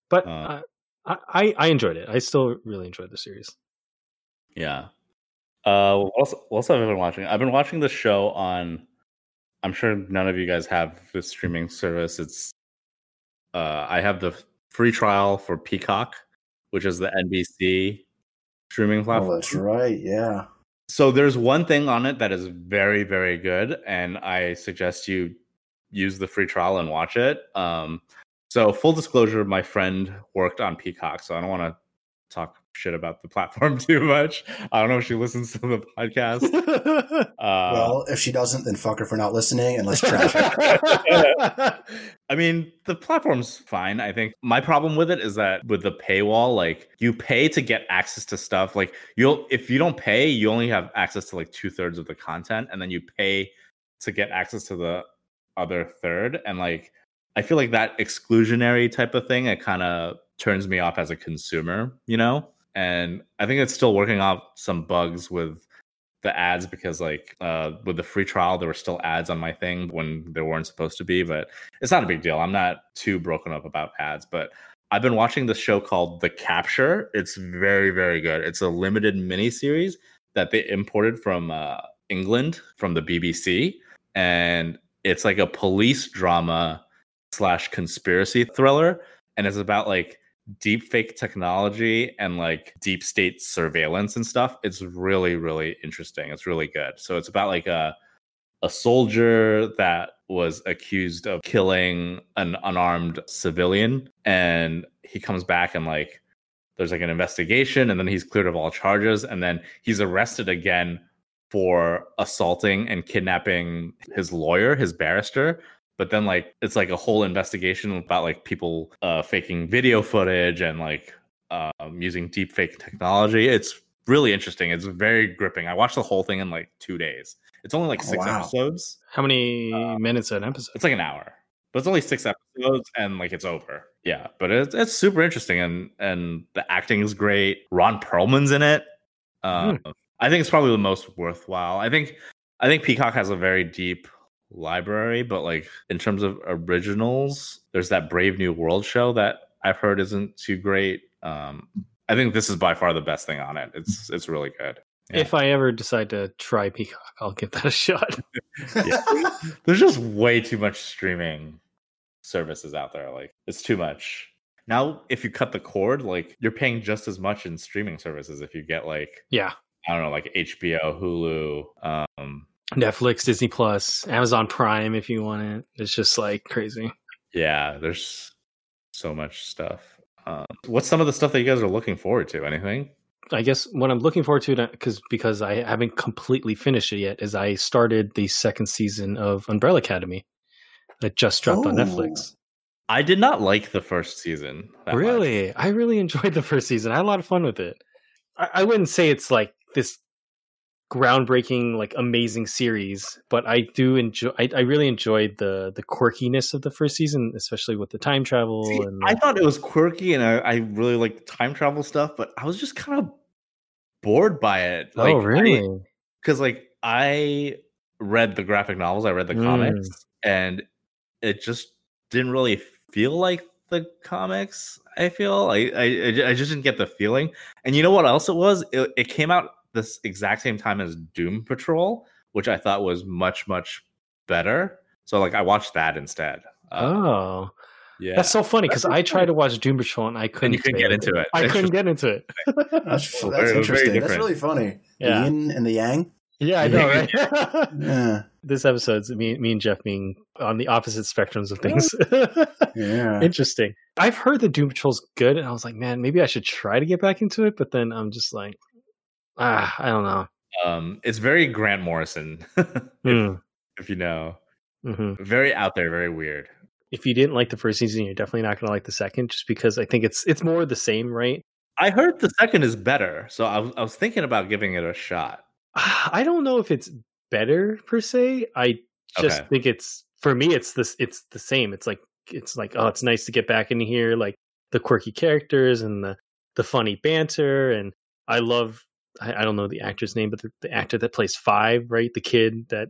But I enjoyed it. I still really enjoyed the series. Yeah. Also, I've been watching this show on. I'm sure none of you guys have the streaming service. It's. I have the free trial for Peacock, which is the NBC streaming platform. Oh, that's right. Yeah. So there's one thing on it that is very, very good, and I suggest you use the free trial and watch it. So full disclosure, my friend worked on Peacock, so I don't want to talk shit about the platform too much. I don't know if she listens to the podcast. Well, if she doesn't, then fuck her for not listening, and let's trash her. I mean, the platform's fine, I think. My problem with it is that with the paywall, like you pay to get access to stuff. Like if you don't pay, you only have access to like 2/3 of the content, and then you pay to get access to the other third. And like I feel like that exclusionary type of thing, it kind of turns me off as a consumer, you know? And I think it's still working out some bugs with the ads, because like with the free trial, there were still ads on my thing when there weren't supposed to be, but it's not a big deal. I'm not too broken up about ads, but I've been watching this show called The Capture. It's very, very good. It's a limited mini series that they imported from England, from the BBC. And it's like a police drama / conspiracy thriller. And it's about like deep fake technology and like deep state surveillance and stuff. It's really, really interesting. It's really good. So it's about like a soldier that was accused of killing an unarmed civilian, and he comes back and like there's like an investigation, and then he's cleared of all charges, and then he's arrested again for assaulting and kidnapping his lawyer, his barrister. But then, like, it's like a whole investigation about like people faking video footage and like using deepfake technology. It's really interesting. It's very gripping. I watched the whole thing in like 2 days. It's only like 6 episodes. How many minutes an episode? It's like an hour, but it's only 6 episodes, and like it's over. Yeah, but it's super interesting, and the acting is great. Ron Perlman's in it. I think it's probably the most worthwhile. I think Peacock has a very deep library, but like in terms of originals, there's that Brave New World show that I've heard isn't too great. I think this is by far the best thing on it. It's really good. Yeah. If I ever decide to try Peacock, I'll give that a shot. There's just way too much streaming services out there. Like it's too much. Now, if you cut the cord, like you're paying just as much in streaming services if you get like I don't know, like HBO, Hulu, Netflix, Disney Plus, Amazon Prime if you want it. It's just like crazy. Yeah, there's so much stuff. What's some of the stuff that you guys are looking forward to? Anything? I guess what I'm looking forward to, because I haven't completely finished it yet, is I started the 2nd season of Umbrella Academy that just dropped on Netflix. I did not like the 1st season. Really? Much. I really enjoyed the 1st season. I had a lot of fun with it. I wouldn't say it's like this groundbreaking, like amazing series, but I really enjoyed the quirkiness of the 1st season, especially with the time travel. I thought it was quirky, and I really liked time travel stuff, but I was just kind of bored by it. Like, really? Because like I read the graphic novels, I read the comics, and it just didn't really feel like the comics. I feel I just didn't get the feeling. And you know what else it was? It came out this exact same time as Doom Patrol, which I thought was much better. So like I watched that instead. Oh. Yeah. That's so funny because I tried to watch Doom Patrol and I couldn't. And you couldn't get into it. I couldn't get into it. That's interesting. That's really funny. Yeah. The yin and the yang. Yeah, I know, right? Yeah. This episode's me and Jeff being on the opposite spectrums of things. Yeah. Interesting. I've heard that Doom Patrol's good, and I was like, man, maybe I should try to get back into it, but then I'm just like, I don't know. It's very Grant Morrison, if you know. Mm-hmm. Very out there, very weird. If you didn't like the first season, you're definitely not going to like the second, just because I think it's more the same, right? I heard the second is better, so I was thinking about giving it a shot. I don't know if it's better per se. I just think it's, for me, it's the same. It's like, oh, it's nice to get back in here. Like the quirky characters and the funny banter. And I love, I don't know the actor's name, but the actor that plays Five, right? The kid that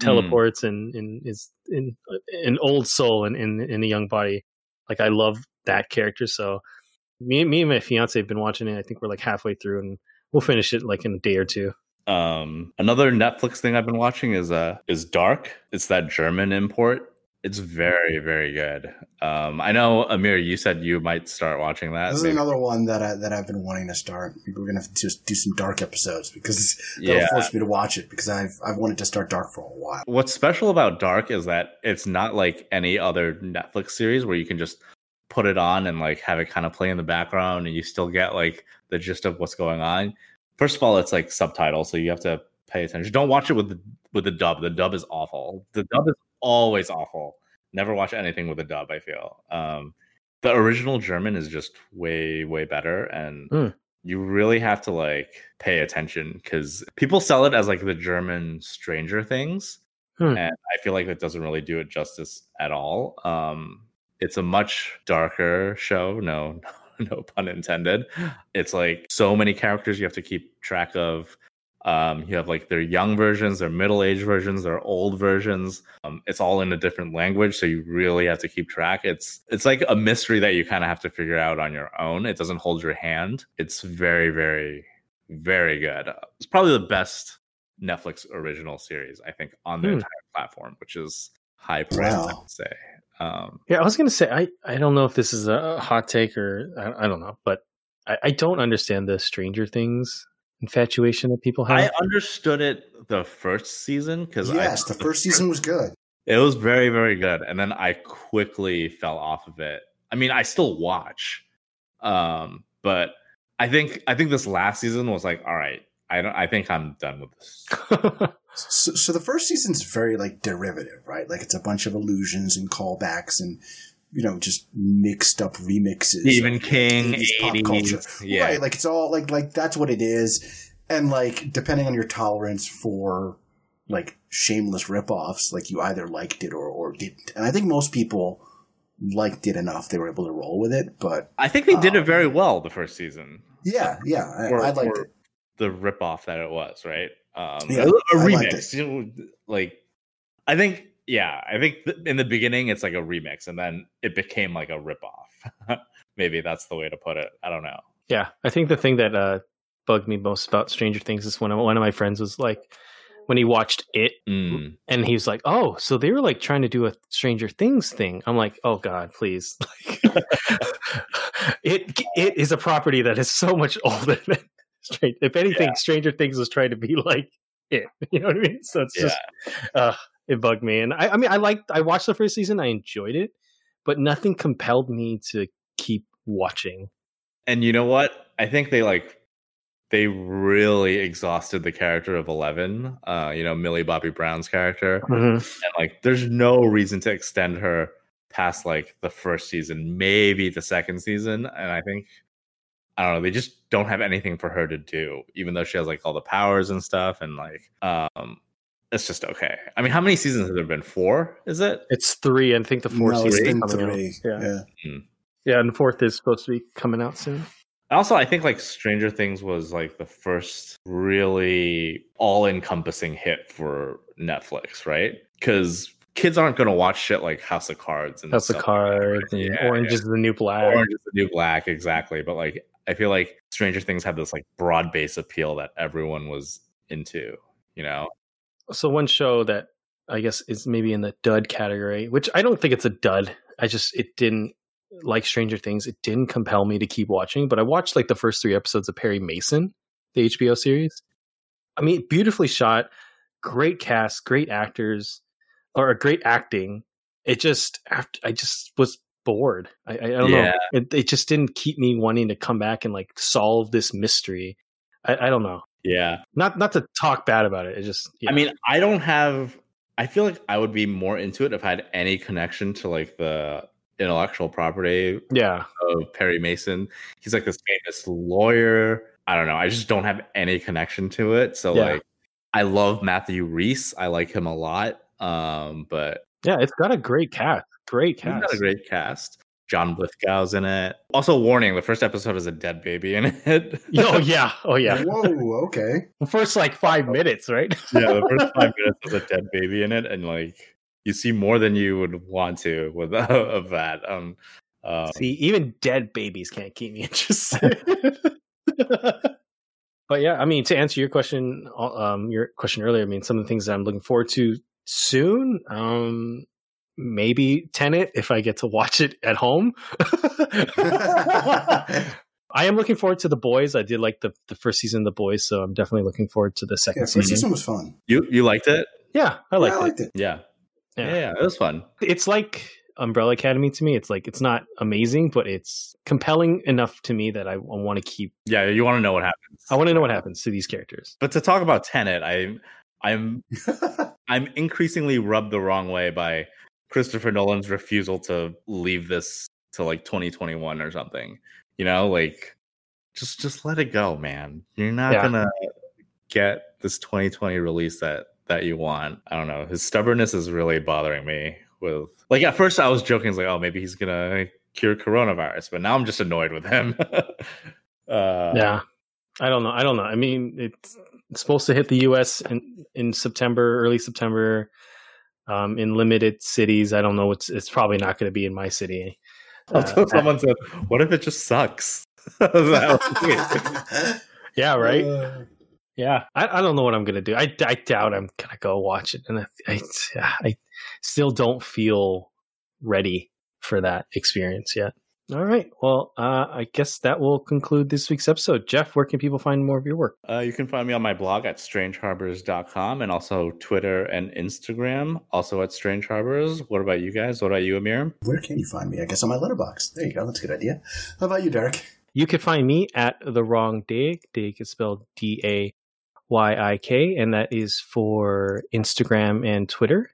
teleports and is an old soul in a young body. Like I love that character. So me and my fiance have been watching it. I think we're like halfway through and we'll finish it like in a day or two. Another Netflix thing I've been watching is Dark. It's that German import. It's very, very good. I know, Amir, you said you might start watching that. This is another one that I've been wanting to start. We're gonna have to just do some Dark episodes because that'll force me to watch it, because I've wanted to start Dark for a while. What's special about Dark is that it's not like any other Netflix series where you can just put it on and like have it kind of play in the background and you still get like the gist of what's going on. First of all, it's like subtitles, so you have to pay attention. Don't watch it with the dub. The dub is awful. The dub is always awful. Never watch anything with a dub, I feel. The original German is just way, way better. And you really have to like pay attention, because people sell it as like the German Stranger Things. And I feel like it doesn't really do it justice at all. It's a much darker show. No pun intended. It's like so many characters you have to keep track of. You have like their young versions, their middle-aged versions, their old versions. It's all in a different language, so you really have to keep track. It's like a mystery that you kind of have to figure out on your own. It doesn't hold your hand. It's very, very, very good. It's probably the best Netflix original series, I think, on the entire platform, which is high praise, I would say. I was gonna say I don't know if this is a hot take or I don't know, but I don't understand the Stranger Things infatuation that people have. I understood it the first season because the first season was good. It was very, very good, and then I quickly fell off of it. I mean, I still watch, but I think this last season was like, all right, I think I'm done with this. So the first season's very like derivative, right? Like it's a bunch of allusions and callbacks and, you know, just mixed up remixes. Stephen King, 80s pop culture. Yeah. Right. Like it's all like that's what it is. And like, depending on your tolerance for like shameless ripoffs, like you either liked it or didn't. And I think most people liked it enough. They were able to roll with it, but I think they did it very well the first season. Yeah. Yeah. I liked it. The ripoff that it was, right? A remix, you know, like I think in the beginning it's like a remix, and then it became like a ripoff. Maybe that's the way to put it. I don't know. Yeah, I think the thing that bugged me most about Stranger Things is one of my friends was like, when he watched it, and he was like, "Oh, so they were like trying to do a Stranger Things thing." I'm like, "Oh God, please!" It is a property that is so much older than. If anything, Stranger Things was trying to be like it. You know what I mean? So it's just it bugged me. And I watched the first season, I enjoyed it, but nothing compelled me to keep watching. And you know what? I think they really exhausted the character of Eleven, you know, Millie Bobby Brown's character. Mm-hmm. And like there's no reason to extend her past like the first season, maybe the second season. And I think I don't know. They just don't have anything for her to do, even though she has like all the powers and stuff. And like, it's just okay. I mean, how many seasons have there been? 4? Is it? It's 3. I think the 4th season is coming out. Yeah, and the 4th is supposed to be coming out soon. Also, I think like Stranger Things was like the first really all-encompassing hit for Netflix, right? Because kids aren't going to watch shit like House of Cards and House of Cards, right? And Orange is the New Black. Orange is the New Black, exactly. But like, I feel like Stranger Things had this like broad base appeal that everyone was into, you know? So one show that I guess is maybe in the dud category, which I don't think it's a dud. I just, it didn't, like Stranger Things, it didn't compel me to keep watching, but I watched like the first 3 episodes of Perry Mason, the HBO series. I mean, beautifully shot, great cast, great actors, or great acting. It just, I just was bored. I don't know. It just didn't keep me wanting to come back and like solve this mystery. I don't know. Yeah. Not to talk bad about it. It just, yeah. I mean, I feel like I would be more into it if I had any connection to like the intellectual property of Perry Mason. He's like this famous lawyer. I don't know. I just don't have any connection to it. So like, I love Matthew Rhys. I like him a lot. But yeah, it's got a great cast. John Lithgow's in it. Also, warning: the first episode is a dead baby in it. Oh yeah. Whoa. Okay. The first like 5 minutes, right? Yeah, the first 5 minutes is a dead baby in it, and like you see more than you would want to with of that. See, even dead babies can't keep me interested. But yeah, I mean, to answer your question earlier, I mean, some of the things that I'm looking forward to soon, maybe Tenet, if I get to watch it at home. I am looking forward to The Boys. I did like the first season of The Boys, so I'm definitely looking forward to the second season. The first season was fun. You liked it? Yeah, I liked it. Yeah, it was fun. It's like Umbrella Academy to me. It's like, it's not amazing, but it's compelling enough to me that I want to keep. Yeah, you want to know what happens. I want to know what happens to these characters. But to talk about Tenet, I'm I'm increasingly rubbed the wrong way by Christopher Nolan's refusal to leave this to like 2021 or something. You know, like just let it go, man. You're not gonna get this 2020 release that you want. I don't know. His stubbornness is really bothering me. With like, at first I was joking, I was like, oh, maybe he's gonna cure coronavirus, but now I'm just annoyed with him. I don't know. I mean, it's supposed to hit the US in September, early September, in limited cities. I don't know. It's probably not going to be in my city. Also, someone said, what if it just sucks? Yeah, right. Yeah, I don't know what I'm gonna do. I doubt I'm gonna go watch it, and I still don't feel ready for that experience yet. All right, well, I guess that will conclude this week's episode. Jeff, where can people find more of your work? You can find me on my blog at strangeharbors.com, and also Twitter and Instagram, also at Strange Harbors. What about you guys? What about you, Amir? Where can you find me? I guess on my Letterboxd. There you go. That's a good idea. How about you, Derek? You can find me at The Wrong Dig. Dig is spelled DAYIK, and that is for Instagram and Twitter.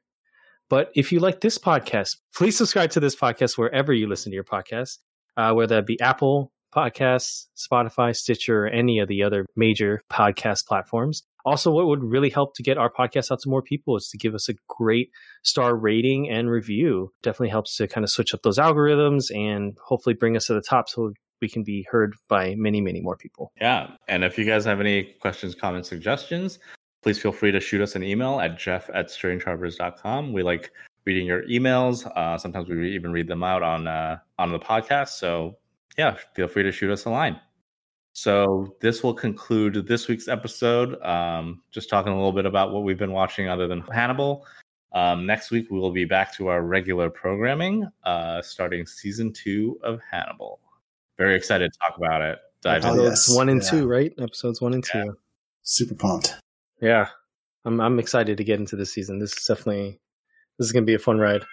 But if you like this podcast, please subscribe to this podcast wherever you listen to your podcast, whether that be Apple Podcasts, Spotify, Stitcher, or any of the other major podcast platforms. Also, what would really help to get our podcast out to more people is to give us a great star rating and review. Definitely helps to kind of switch up those algorithms and hopefully bring us to the top so we can be heard by many, many more people. Yeah. And if you guys have any questions, comments, suggestions, please feel free to shoot us an email at jeff@strangeharbors.com. We like reading your emails. Sometimes we even read them out on the podcast. So yeah, feel free to shoot us a line. So this will conclude this week's episode. Just talking a little bit about what we've been watching other than Hannibal. Next week, we will be back to our regular programming, starting season 2 of Hannibal. Very excited to talk about it. Dive into it. 1 and 2, right? Episodes 1 and 2. Yeah. Super pumped. Yeah, I'm excited to get into this season. This is definitely, this is going to be a fun ride.